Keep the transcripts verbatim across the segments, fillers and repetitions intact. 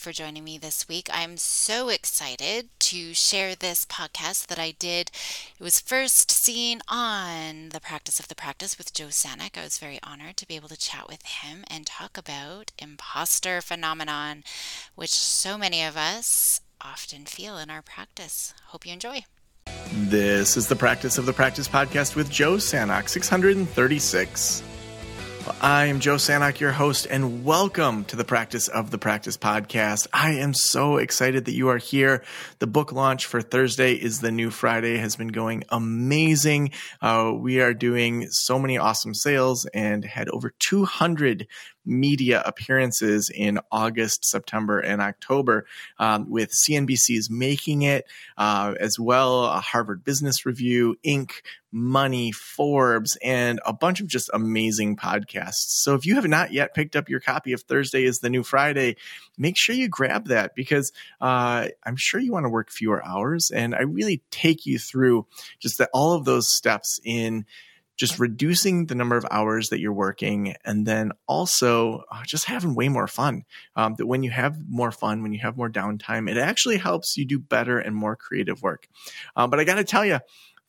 For joining me this week. I'm so excited to share this podcast that I did. It was first seen on The Practice of the Practice with Joe Sanok. I was very honored to be able to chat with him and talk about imposter phenomenon, which so many of us often feel in our practice. Hope you enjoy. This is The Practice of the Practice podcast with Joe Sanok, six hundred thirty-six. I am Joe Sanok, your host, and welcome to the Practice of the Practice podcast. I am so excited that you are here. The book launch for Thursday is the New Friday has been going amazing. Uh, we are doing so many awesome sales and had over two hundred media appearances in August, September, and October um, with C N B C's Making It, uh, as well a Harvard Business Review, Incorporated, Money, Forbes, and a bunch of just amazing podcasts. So if you have not yet picked up your copy of Thursday is the New Friday, make sure you grab that because uh, I'm sure you want to work fewer hours. And I really take you through just the, all of those steps in just reducing the number of hours that you're working, and then also just having way more fun. Um, that when you have more fun, when you have more downtime, it actually helps you do better and more creative work. Uh, but I got to tell you,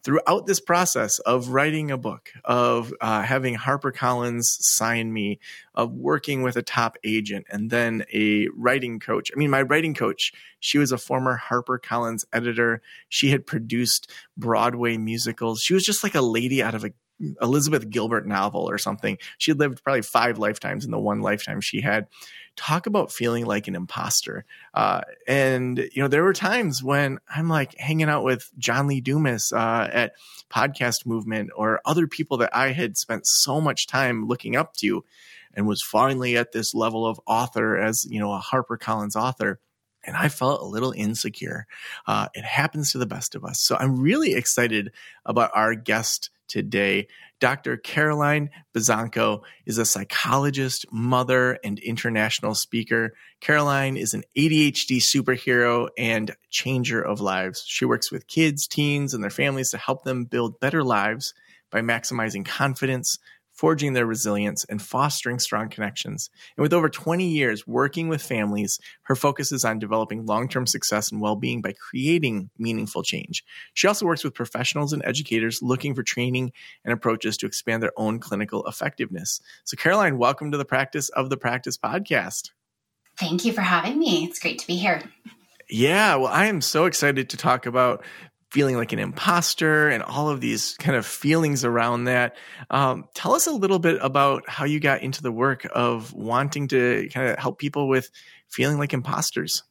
throughout this process of writing a book, of uh, having HarperCollins sign me, of working with a top agent and then a writing coach. I mean, my writing coach, she was a former HarperCollins editor. She had produced Broadway musicals. She was just like a lady out of a Elizabeth Gilbert novel or something. She had lived probably five lifetimes in the one lifetime she had. Talk about feeling like an imposter. Uh, and, you know, there were times when I'm like hanging out with John Lee Dumas uh, at Podcast Movement or other people that I had spent so much time looking up to and was finally at this level of author as, you know, a HarperCollins author. And I felt a little insecure. Uh, it happens to the best of us. So I'm really excited about our guest today. Doctor Caroline Buzanko is a psychologist, mother, and international speaker. Caroline is an A D H D superhero and changer of lives. She works with kids, teens, and their families to help them build better lives by maximizing confidence, forging their resilience, and fostering strong connections. And with over twenty years working with families, her focus is on developing long-term success and well-being by creating meaningful change. She also works with professionals and educators looking for training and approaches to expand their own clinical effectiveness. So Caroline, welcome to the Practice of the Practice podcast. Thank you for having me. It's great to be here. Yeah, well, I am so excited to talk about feeling like an imposter and all of these kind of feelings around that. Um, tell us a little bit about how you got into the work of wanting to kind of help people with feeling like imposters.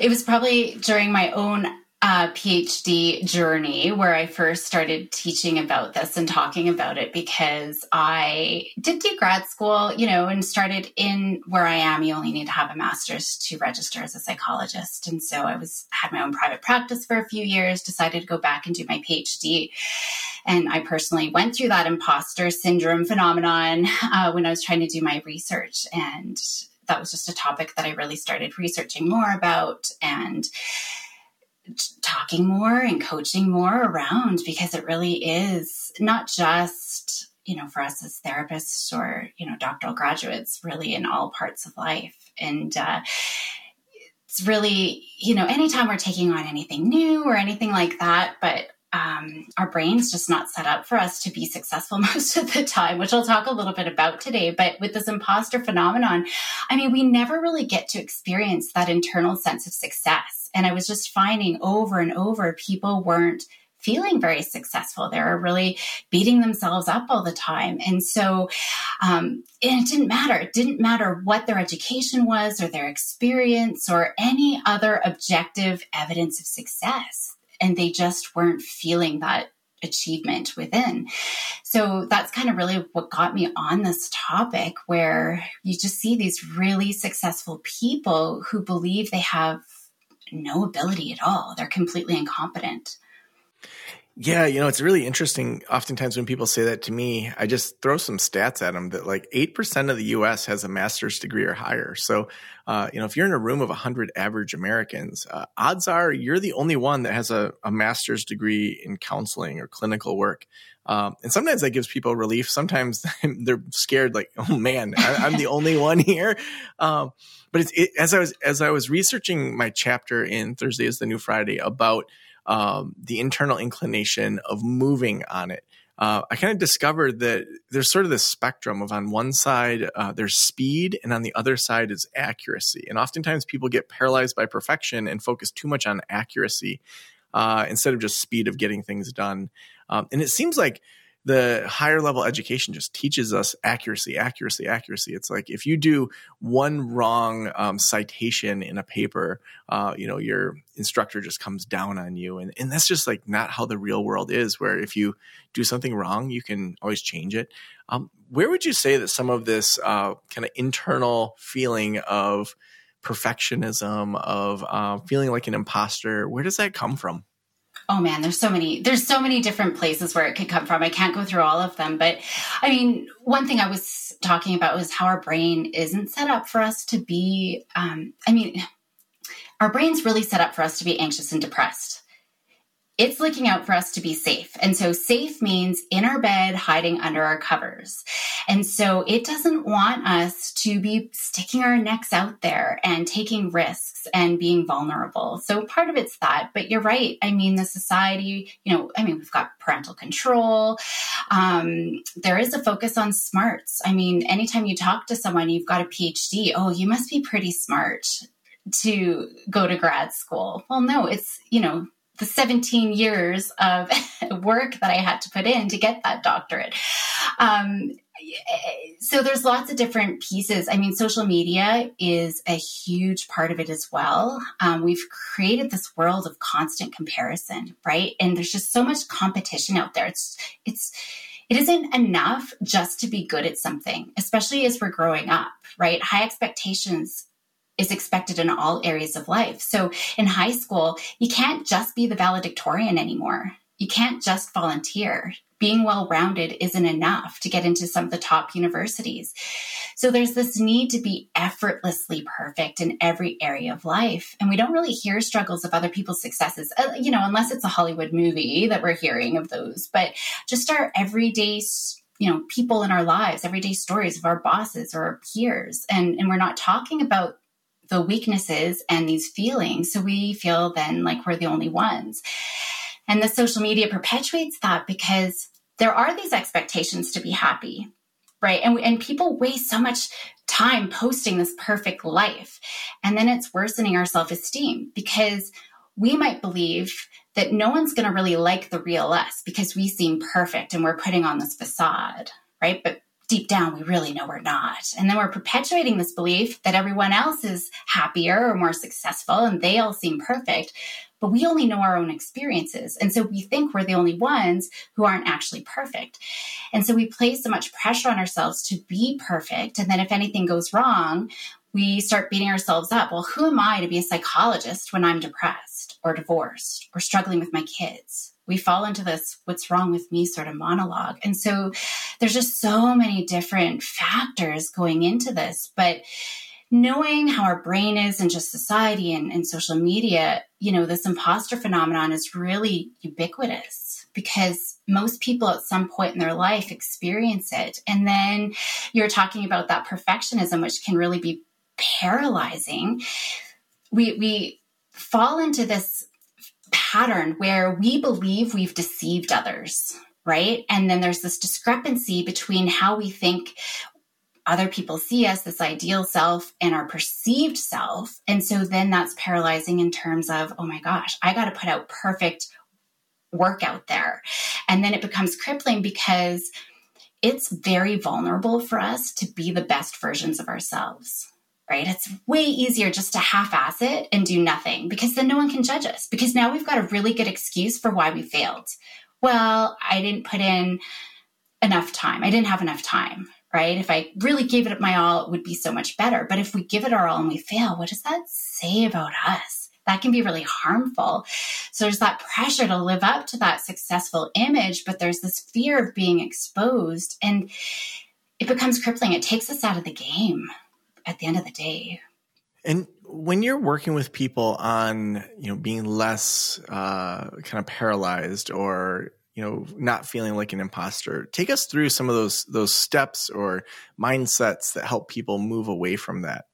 It was probably during my own uh, PhD journey where I first started teaching about this and talking about it, because I did do grad school, you know, and started in where I am. You only need to have a master's to register as a psychologist. And so I was, had my own private practice for a few years, decided to go back and do my PhD. And I personally went through that imposter syndrome phenomenon uh, when I was trying to do my research, and that was just a topic that I really started researching more about and talking more and coaching more around, because it really is not just, you know, for us as therapists or, you know, doctoral graduates, really in all parts of life. And uh, it's really, you know, anytime we're taking on anything new or anything like that, but um, our brain's just not set up for us to be successful most of the time, which I'll talk a little bit about today. But with this imposter phenomenon, I mean, we never really get to experience that internal sense of success. And I was just finding over and over, people weren't feeling very successful. They were really beating themselves up all the time. And so um, and it didn't matter. It didn't matter what their education was or their experience or any other objective evidence of success. And they just weren't feeling that achievement within. So that's kind of really what got me on this topic, where you just see these really successful people who believe they have no ability at all. They're completely incompetent. Yeah, you know, it's really interesting. Oftentimes when people say that to me, I just throw some stats at them that like eight percent of the U S has a master's degree or higher. So, uh, you know, if you're in a room of one hundred average Americans, uh, odds are you're the only one that has a, a master's degree in counseling or clinical work. Um, and sometimes that gives people relief. Sometimes they're scared, like, oh man, I, I'm the only one here. Um, but it's, it, as I was as I was researching my chapter in Thursday is the New Friday about um, the internal inclination of moving on it, uh, I kind of discovered that there's sort of this spectrum of on one side, uh, there's speed, and on the other side is accuracy. And oftentimes people get paralyzed by perfection and focus too much on accuracy uh, instead of just speed of getting things done. Um, and it seems like the higher level education just teaches us accuracy, accuracy, accuracy. It's like if you do one wrong um, citation in a paper, uh, you know, your instructor just comes down on you. And, and that's just like not how the real world is, where if you do something wrong, you can always change it. Um, where would you say that some of this uh, kind of internal feeling of perfectionism, of uh, feeling like an imposter, where does that come from? Oh man, there's so many, there's so many different places where it could come from. I can't go through all of them, but I mean, one thing I was talking about was how our brain isn't set up for us to be, um, I mean, our brain's really set up for us to be anxious and depressed. It's looking out for us to be safe. And so safe means in our bed, hiding under our covers. And so it doesn't want us to be sticking our necks out there and taking risks and being vulnerable. So part of it's that, but you're right. I mean, the society, you know, I mean, we've got parental control. Um, there is a focus on smarts. I mean, anytime you talk to someone, you've got a P H D. Oh, you must be pretty smart to go to grad school. Well, no, it's, you know, the seventeen years of work that I had to put in to get that doctorate. Um, so there's lots of different pieces. I mean, social media is a huge part of it as well. Um, we've created this world of constant comparison, right? And there's just so much competition out there. It's, it's, it isn't enough just to be good at something, especially as we're growing up, right? High expectations is expected in all areas of life. So in high school, you can't just be the valedictorian anymore. You can't just volunteer. Being well-rounded isn't enough to get into some of the top universities. So there's this need to be effortlessly perfect in every area of life. And we don't really hear struggles of other people's successes, you know, unless it's a Hollywood movie that we're hearing of those, but just our everyday struggles. You know, people in our lives, everyday stories of our bosses or our peers. And, and we're not talking about the weaknesses and these feelings. So we feel then like we're the only ones. And the social media perpetuates that because there are these expectations to be happy, right? And, and people waste so much time posting this perfect life. And then it's worsening our self-esteem because we might believe that no one's going to really like the real us because we seem perfect and we're putting on this facade, right? But deep down, we really know we're not. And then we're perpetuating this belief that everyone else is happier or more successful and they all seem perfect, but we only know our own experiences. And so we think we're the only ones who aren't actually perfect. And so we place so much pressure on ourselves to be perfect. And then if anything goes wrong, we start beating ourselves up. Well, who am I to be a psychologist when I'm depressed or divorced or struggling with my kids? We fall into this, what's wrong with me sort of monologue. And so there's just so many different factors going into this, but knowing how our brain is and just society and, and social media, you know, this imposter phenomenon is really ubiquitous because most people at some point in their life experience it. And then you're talking about that perfectionism, which can really be paralyzing. We, we fall into this pattern where we believe we've deceived others, right? And then there's this discrepancy between how we think other people see us, this ideal self, and our perceived self. And so then that's paralyzing in terms of, oh my gosh, I got to put out perfect work out there. And then it becomes crippling because it's very vulnerable for us to be the best versions of ourselves. Right? It's way easier just to half-ass it and do nothing because then no one can judge us because now we've got a really good excuse for why we failed. Well, I didn't put in enough time. I didn't have enough time, right? If I really gave it my all, it would be so much better. But if we give it our all and we fail, what does that say about us? that can be really harmful. So there's that pressure to live up to that successful image, but there's this fear of being exposed, and it becomes crippling. It takes us out of the game at the end of the day. And when you're working with people on, you know, being less uh, kind of paralyzed or, you know, not feeling like an imposter, take us through some of those those steps or mindsets that help people move away from that.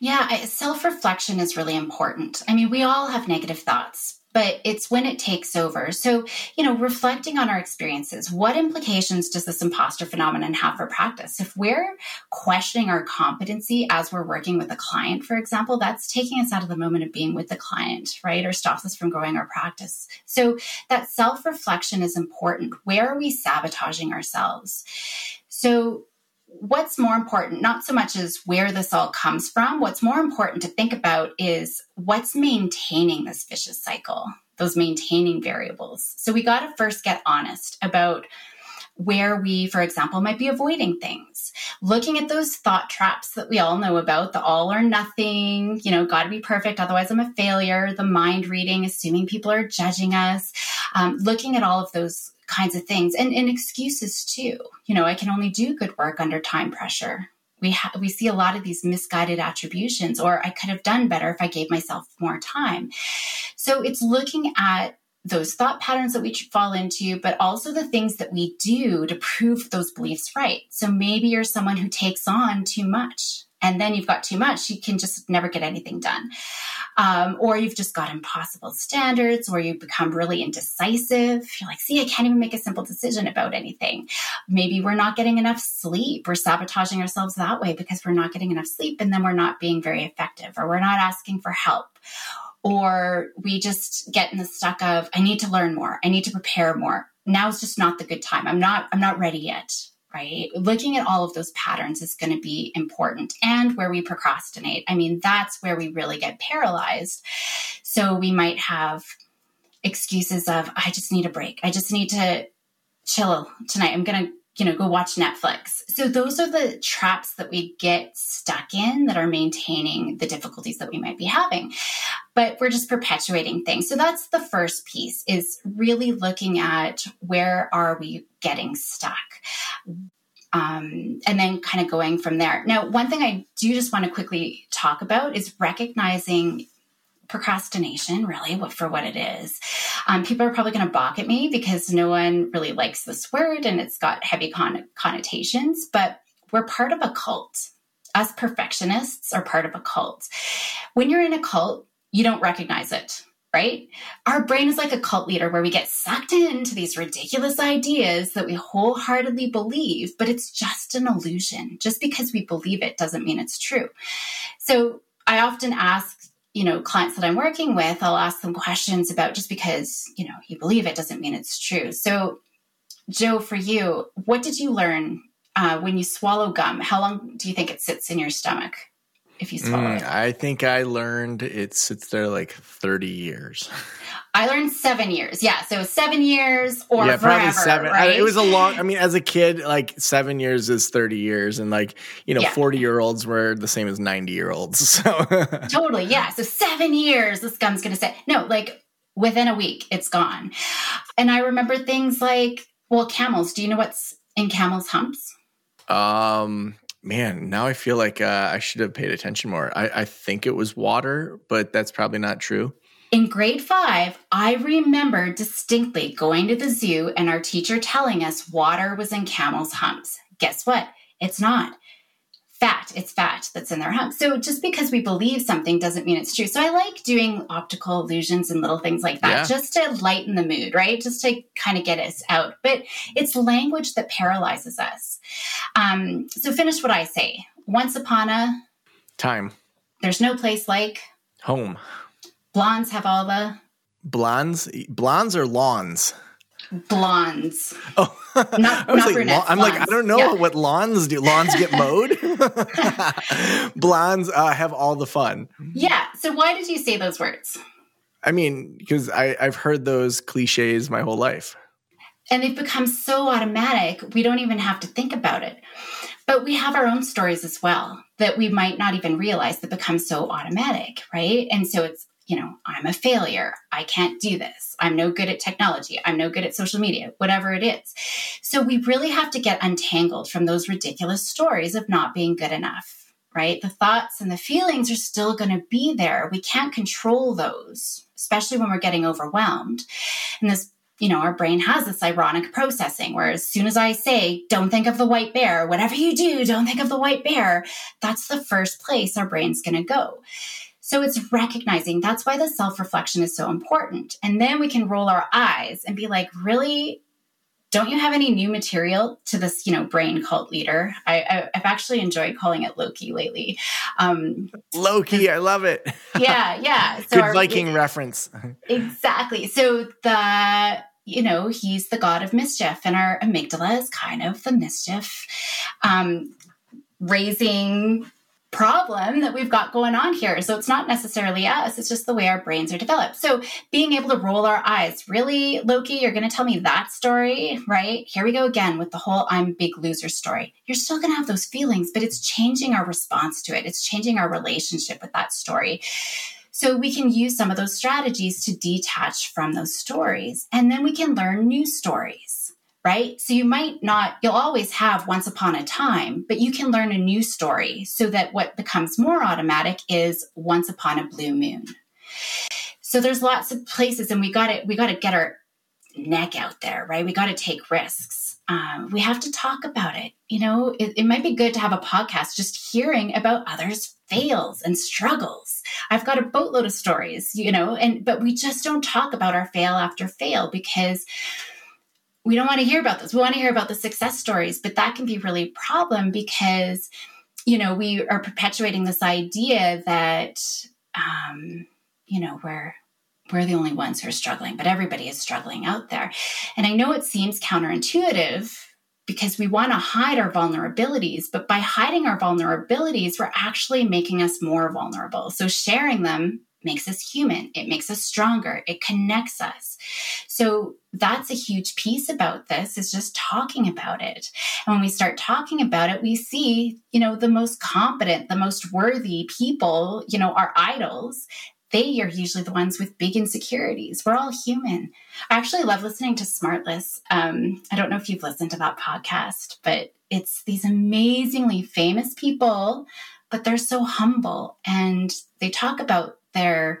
Yeah, self-reflection is really important. I mean, we all have negative thoughts, but it's when it takes over. So, you know, reflecting on our experiences, what implications does this imposter phenomenon have for practice? If we're questioning our competency as we're working with a client, for example, that's taking us out of the moment of being with the client, right? Or stops us from growing our practice. So that self-reflection is important. Where are we sabotaging ourselves? So what's more important, not so much as where this all comes from, what's more important to think about is what's maintaining this vicious cycle, those maintaining variables. So we got to first get honest about where we, for example, might be avoiding things, looking at those thought traps that we all know about, the all or nothing, you know, got to be perfect, otherwise I'm a failure, the mind reading, assuming people are judging us, um, looking at all of those kinds of things, and, and excuses too. You know, I can only do good work under time pressure. We ha- we see a lot of these misguided attributions, or I could have done better if I gave myself more time. So it's looking at those thought patterns that we fall into, but also the things that we do to prove those beliefs right. So maybe you're someone who takes on too much, and then you've got too much, you can just never get anything done. Um, or you've just got impossible standards, or you become really indecisive. You're like, see, I can't even make a simple decision about anything. Maybe we're not getting enough sleep. We're sabotaging ourselves that way because we're not getting enough sleep, and then we're not being very effective, or we're not asking for help. Or we just get in the stuck of, I need to learn more. I need to prepare more. Now's just not the good time. I'm not, I'm not ready yet. Right? Looking at all of those patterns is going to be important, and where we procrastinate. I mean, that's where we really get paralyzed. So we might have excuses of, I just need a break. I just need to chill tonight. I'm going to, you know, go watch Netflix. So those are the traps that we get stuck in that are maintaining the difficulties that we might be having, but we're just perpetuating things. So that's the first piece, is really looking at where are we getting stuck, um, and then kind of going from there. Now, one thing I do just want to quickly talk about is recognizing procrastination, really, for what it is. Um, people are probably going to balk at me because no one really likes this word and it's got heavy con- connotations, but we're part of a cult. Us perfectionists are part of a cult. When you're in a cult, you don't recognize it, right? Our brain is like a cult leader where we get sucked into these ridiculous ideas that we wholeheartedly believe, but it's just an illusion. Just because we believe it doesn't mean it's true. So I often ask, you know, clients that I'm working with, I'll ask them questions about, just because, you know, you believe it doesn't mean it's true. So, Joe, for you, what did you learn uh, when you swallow gum? How long do you think it sits in your stomach if you swallow mm, it? I think I learned it sits there like thirty years. I learned seven years. Yeah. So seven years or yeah, forever, probably seven. Right? I, it was a long, I mean, as a kid, like seven years is thirty years. And like, you know, yeah. forty year olds were the same as ninety year olds. So totally. Yeah. So seven years, this gum's going to sit. No, like within a week, it's gone. And I remember things like, well, camels, do you know what's in camels' humps? Um, Man, now I feel like uh, I should have paid attention more. I, I think it was water, but that's probably not true. In grade five, I remember distinctly going to the zoo and our teacher telling us water was in camels' humps. Guess what? It's not. Fat. It's fat that's in their hump. So just because we believe something doesn't mean it's true. So I like doing optical illusions and little things like that, yeah. just to lighten the mood, right? Just to kind of get us out. But it's language that paralyzes us. Um, so finish what I say. Once upon a time. There's no place like home. Blondes have all the blondes. Blondes or lawns. Blondes. Oh, not, not like, brunettes. I'm blondes. Like, I don't know yeah. what lawns do. Lawns get mowed. Blondes uh, have all the fun. Yeah. So why did you say those words? I mean, because I've heard those cliches my whole life. And they've become so automatic, we don't even have to think about it. But we have our own stories as well that we might not even realize that become so automatic, right? And so it's, you know, I'm a failure. I can't do this. I'm no good at technology. I'm no good at social media, whatever it is. So we really have to get untangled from those ridiculous stories of not being good enough, right? The thoughts and the feelings are still going to be there. We can't control those, especially when we're getting overwhelmed. And this, you know, our brain has this ironic processing where as soon as I say, don't think of the white bear, whatever you do, don't think of the white bear, that's the first place our brain's going to go. So it's recognizing that's why the self-reflection is so important. And then we can roll our eyes and be like, really, don't you have any new material to this, you know, brain cult leader? I, I, I've actually enjoyed calling it Loki lately. Um, Loki, I love it. Yeah, yeah. So good Viking reference. Exactly. So the... you know, he's the god of mischief, and our amygdala is kind of the mischief um, raising problem that we've got going on here. So it's not necessarily us. It's just the way our brains are developed. So being able to roll our eyes, really, Loki, you're going to tell me that story, right? Here we go again with the whole I'm big loser story. You're still going to have those feelings, but it's changing our response to it. It's changing our relationship with that story. So we can use some of those strategies to detach from those stories, and then we can learn new stories, right? So you might not, you'll always have once upon a time, but you can learn a new story so that what becomes more automatic is once upon a blue moon. So there's lots of places, and we got to, we got to get our neck out there, right? We got to take risks. Um, we have to talk about it. You know, it, it might be good to have a podcast just hearing about others' fails and struggles. I've got a boatload of stories, you know, and but we just don't talk about our fail after fail because we don't want to hear about this. We want to hear about the success stories, but that can be really a problem because, you know, we are perpetuating this idea that, um, you know, we're We're the only ones who are struggling, but everybody is struggling out there. And I know it seems counterintuitive because we want to hide our vulnerabilities, but by hiding our vulnerabilities, we're actually making us more vulnerable. So sharing them makes us human. It makes us stronger. It connects us. So that's a huge piece about this is just talking about it. And when we start talking about it, we see, you know, the most competent, the most worthy people, you know, our idols. They are usually the ones with big insecurities. We're all human. I actually love listening to Smartless. Um, I don't know if you've listened to that podcast, but it's these amazingly famous people, but they're so humble. And they talk about their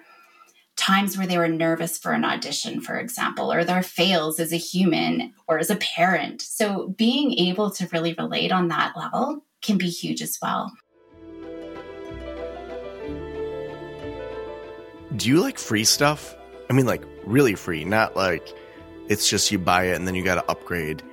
times where they were nervous for an audition, for example, or their fails as a human or as a parent. So being able to really relate on that level can be huge as well. Do you like free stuff? I mean, like really free, not like it's just you buy it and then you got to upgrade.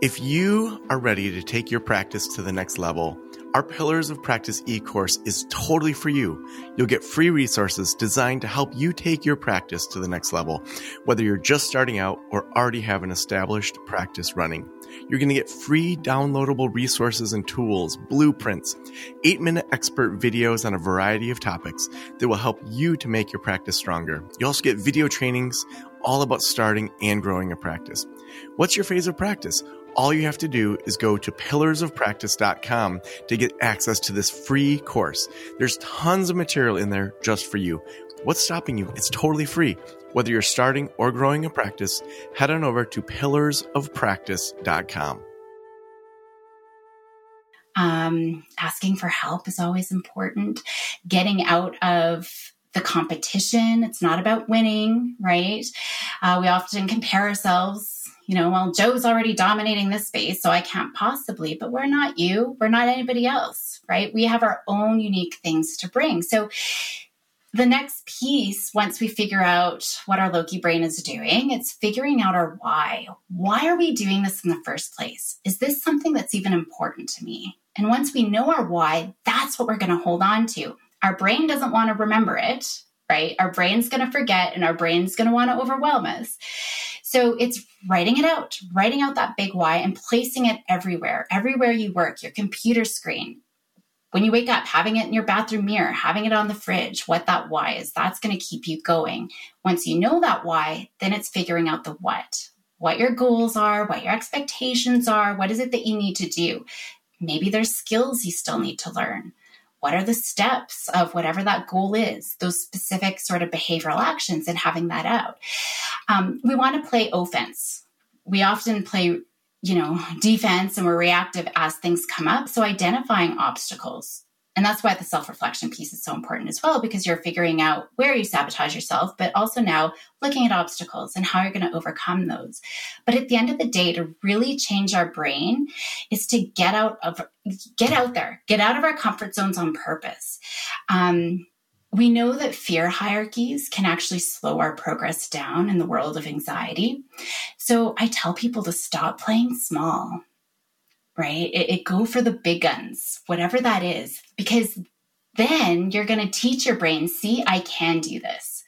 If you are ready to take your practice to the next level, our Pillars of Practice e-course is totally for you. You'll get free resources designed to help you take your practice to the next level, whether you're just starting out or already have an established practice running. You're going to get free downloadable resources and tools, blueprints, eight-minute expert videos on a variety of topics that will help you to make your practice stronger. You also get video trainings all about starting and growing a practice. What's your phase of practice? All you have to do is go to pillars of practice dot com to get access to this free course. There's tons of material in there just for you. What's stopping you? It's totally free. Whether you're starting or growing a practice, head on over to pillars of practice dot com. Um, asking for help is always important. Getting out of the competition. It's not about winning, right? Uh, we often compare ourselves, you know, well, Joe's already dominating this space, so I can't possibly, but we're not you. We're not anybody else, right? We have our own unique things to bring. So the next piece, once we figure out what our Loki brain is doing, it's figuring out our why. Why are we doing this in the first place? Is this something that's even important to me? And once we know our why, that's what we're going to hold on to. Our brain doesn't want to remember it, right? Our brain's going to forget and our brain's going to want to overwhelm us. So it's writing it out, writing out that big why and placing it everywhere, everywhere you work, your computer screen. When you wake up, having it in your bathroom mirror, having it on the fridge, what that why is, that's going to keep you going. Once you know that why, then it's figuring out the what, what your goals are, what your expectations are, what is it that you need to do. Maybe there's skills you still need to learn. What are the steps of whatever that goal is, those specific sort of behavioral actions, and having that out. Um, we want to play offense. We often play, you know, defense, and we're reactive as things come up. So identifying obstacles. And that's why the self-reflection piece is so important as well, because you're figuring out where you sabotage yourself, but also now looking at obstacles and how you're going to overcome those. But at the end of the day, to really change our brain is to get out of, get out there, get out of our comfort zones on purpose. Um, we know that fear hierarchies can actually slow our progress down in the world of anxiety. So I tell people to stop playing small. Right? It, it go for the big guns, whatever that is, because then you're going to teach your brain, see, I can do this.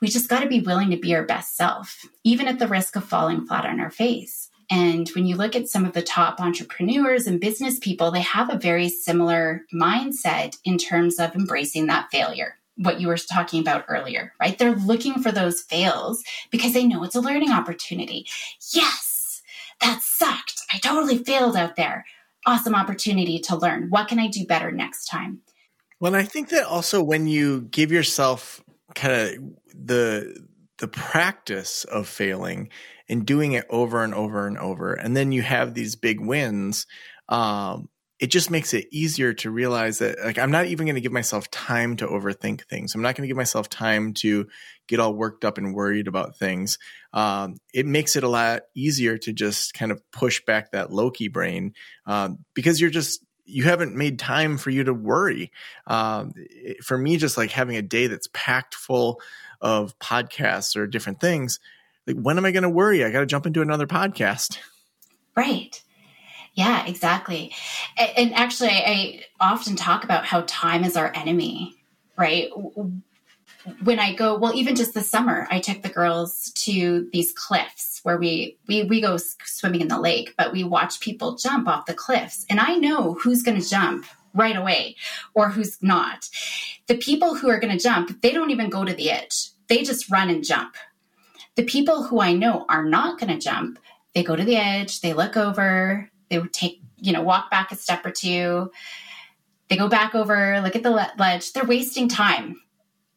We just got to be willing to be our best self, even at the risk of falling flat on our face. And when you look at some of the top entrepreneurs and business people, they have a very similar mindset in terms of embracing that failure, what you were talking about earlier, right? They're looking for those fails because they know it's a learning opportunity. Yes. That sucked. I totally failed out there. Awesome opportunity to learn. What can I do better next time? Well, I think that also when you give yourself kind of the the practice of failing and doing it over and over and over, and then you have these big wins, um, it just makes it easier to realize that, like, I'm not even going to give myself time to overthink things. I'm not going to give myself time to get all worked up and worried about things. Um, it makes it a lot easier to just kind of push back that low-key brain um, because you're just, you haven't made time for you to worry. Um, it, for me, just like having a day that's packed full of podcasts or different things, like, when am I going to worry? I got to jump into another podcast. Right. Yeah, exactly. And actually, I often talk about how time is our enemy, right? When I go, well, even just this summer, I took the girls to these cliffs where we, we, we go swimming in the lake, but we watch people jump off the cliffs. And I know who's going to jump right away or who's not. The people who are going to jump, they don't even go to the edge. They just run and jump. The people who I know are not going to jump, they go to the edge, they look over. They would take, you know, walk back a step or two. They go back over, look at the ledge. They're wasting time.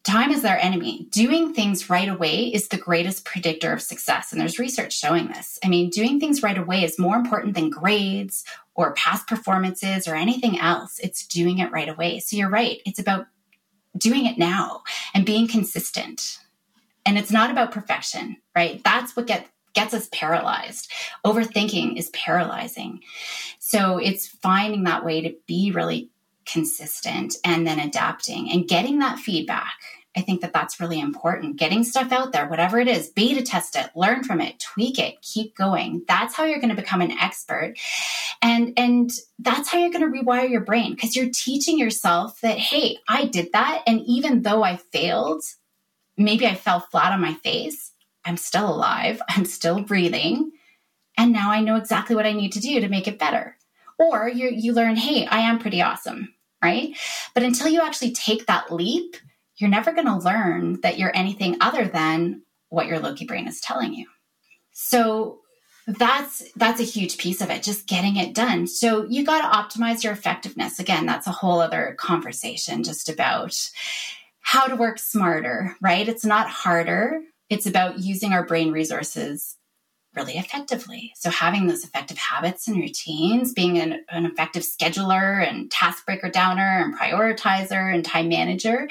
Time is their enemy. Doing things right away is the greatest predictor of success. And there's research showing this. I mean, doing things right away is more important than grades or past performances or anything else. It's doing it right away. So you're right. It's about doing it now and being consistent. And it's not about perfection, right? That's what gets gets us paralyzed. Overthinking is paralyzing. So it's finding that way to be really consistent and then adapting and getting that feedback. I think that that's really important. Getting stuff out there, whatever it is, beta test it, learn from it, tweak it, keep going. That's how you're going to become an expert. And, and that's how you're going to rewire your brain, because you're teaching yourself that, hey, I did that. And even though I failed, maybe I fell flat on my face, I'm still alive, I'm still breathing, and now I know exactly what I need to do to make it better. Or you you learn, hey, I am pretty awesome, right? But until you actually take that leap, you're never going to learn that you're anything other than what your low-key brain is telling you. So that's that's a huge piece of it, just getting it done. So you got to optimize your effectiveness. Again, that's a whole other conversation just about how to work smarter, right? It's not harder. It's about using our brain resources really effectively. So having those effective habits and routines, being an, an effective scheduler and task breaker downer and prioritizer and time manager.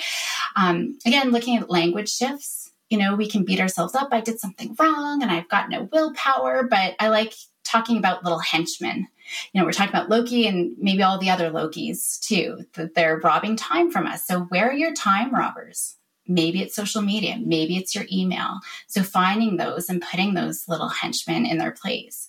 Um, again, looking at language shifts, you know, we can beat ourselves up. I did something wrong and I've got no willpower, but I like talking about little henchmen. You know, we're talking about Loki and maybe all the other Lokis too, that they're robbing time from us. So where are your time robbers? Maybe it's social media. Maybe it's your email. So finding those and putting those little henchmen in their place.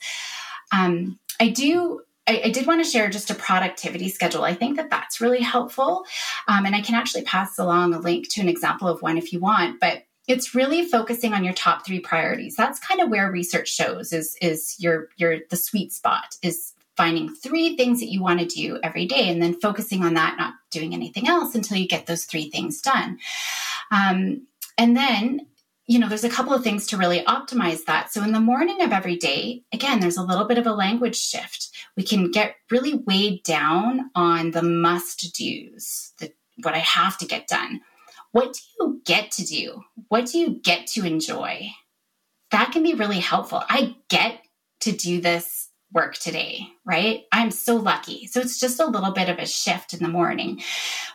Um, I do. I, I did want to share just a productivity schedule. I think that that's really helpful. Um, and I can actually pass along a link to an example of one if you want. But it's really focusing on your top three priorities. That's kind of where research shows is is your your the sweet spot is finding three things that you want to do every day and then focusing on that, not doing anything else until you get those three things done. Um, and then you know, there's a couple of things to really optimize that. So in the morning of every day, again, there's a little bit of a language shift. We can get really weighed down on the must-dos, the, what I have to get done. What do you get to do? What do you get to enjoy? That can be really helpful. I get to do this work today, right? I'm so lucky. So it's just a little bit of a shift in the morning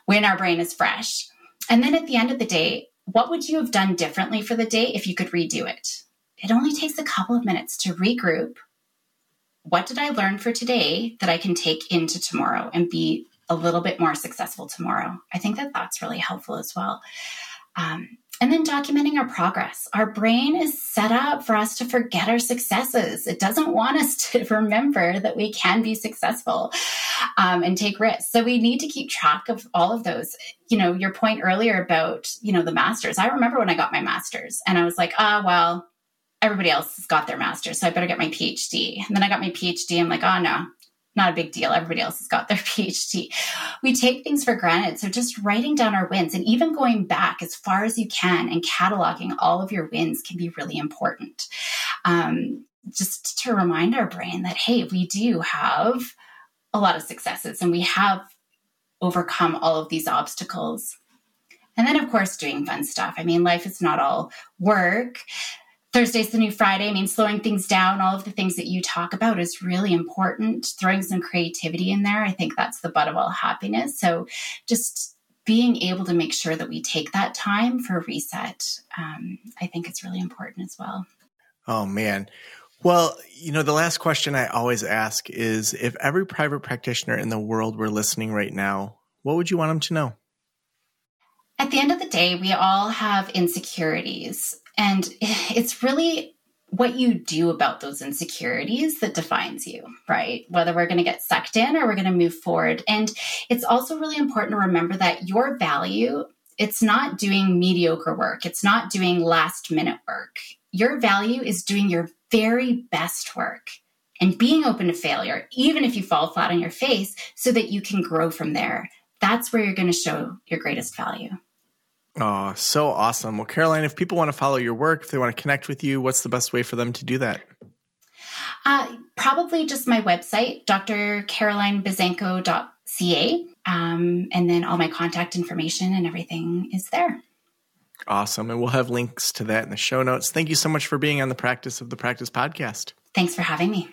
when our brain is fresh. And then at the end of the day, what would you have done differently for the day if you could redo it? It only takes a couple of minutes to regroup. What did I learn for today that I can take into tomorrow and be a little bit more successful tomorrow? I think that that's really helpful as well. Um, and then documenting our progress. Our brain is set up for us to forget our successes. It doesn't want us to remember that we can be successful um, and take risks. So we need to keep track of all of those. You know, your point earlier about, you know, the master's. I remember when I got my master's and I was like, oh, well, everybody else has got their master's, so I better get my P H D. And then I got my P H D. I'm like, oh, no, not a big deal. Everybody else has got their P H D. We take things for granted. So just writing down our wins and even going back as far as you can and cataloging all of your wins can be really important. Um, just to remind our brain that, hey, we do have a lot of successes and we have overcome all of these obstacles. And then, of course, doing fun stuff. I mean, life is not all work. Thursday's the new Friday. I mean, slowing things down, all of the things that you talk about is really important. Throwing some creativity in there. I think that's the butt of all happiness. So just being able to make sure that we take that time for reset, um, I think it's really important as well. Oh, man. Well, you know, the last question I always ask is, if every private practitioner in the world were listening right now, what would you want them to know? At the end of the day, we all have insecurities. And it's really what you do about those insecurities that defines you, right? Whether we're going to get sucked in or we're going to move forward. And it's also really important to remember that your value, it's not doing mediocre work. It's not doing last minute work. Your value is doing your very best work and being open to failure, even if you fall flat on your face, so that you can grow from there. That's where you're going to show your greatest value. Oh, so awesome. Well, Caroline, if people want to follow your work, if they want to connect with you, what's the best way for them to do that? Uh, probably just my website, D R Caroline Buzanko dot C A. Um, and then all my contact information and everything is there. Awesome. And we'll have links to that in the show notes. Thank you so much for being on the Practice of the Practice podcast. Thanks for having me.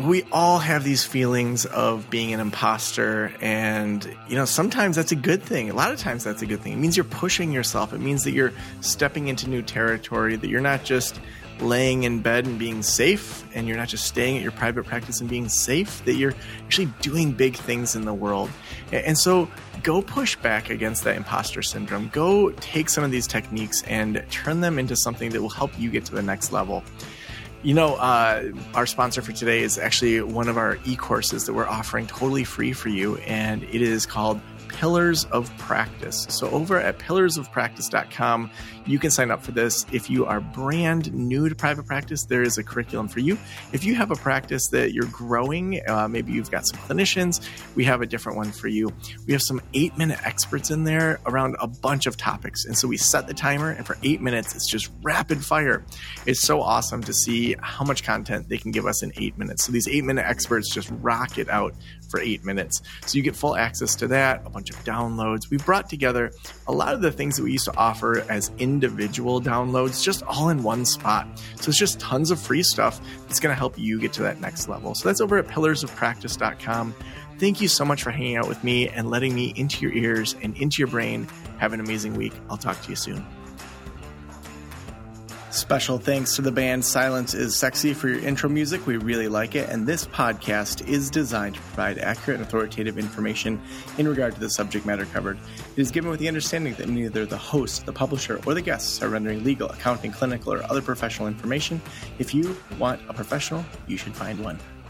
We all have these feelings of being an imposter, and, you know, sometimes that's a good thing. A lot of times that's a good thing. It means you're pushing yourself. It means that you're stepping into new territory, that you're not just laying in bed and being safe, and you're not just staying at your private practice and being safe, that you're actually doing big things in the world. And so go push back against that imposter syndrome. Go take some of these techniques and turn them into something that will help you get to the next level. You know, uh, our sponsor for today is actually one of our e-courses that we're offering totally free for you, and it is called Pillars of Practice. So over at pillars of practice dot com, you can sign up for this. If you are brand new to private practice, there is a curriculum for you. If you have a practice that you're growing, uh, maybe you've got some clinicians, we have a different one for you. We have some eight-minute experts in there around a bunch of topics. And so we set the timer, and for eight minutes, it's just rapid fire. It's so awesome to see how much content they can give us in eight minutes. So these eight-minute experts just rock it out for eight minutes. So you get full access to that, a bunch of downloads. We brought together a lot of the things that we used to offer as individual downloads, just all in one spot. So it's just tons of free stuff that's going to help you get to that next level. So that's over at pillars of practice dot com. Thank you so much for hanging out with me and letting me into your ears and into your brain. Have an amazing week. I'll talk to you soon. Special thanks to the band Silence is Sexy for your intro music. We really like it. And this podcast is designed to provide accurate and authoritative information in regard to the subject matter covered. It is given with the understanding that neither the host, the publisher, or the guests are rendering legal, accounting, clinical, or other professional information. If you want a professional, you should find one.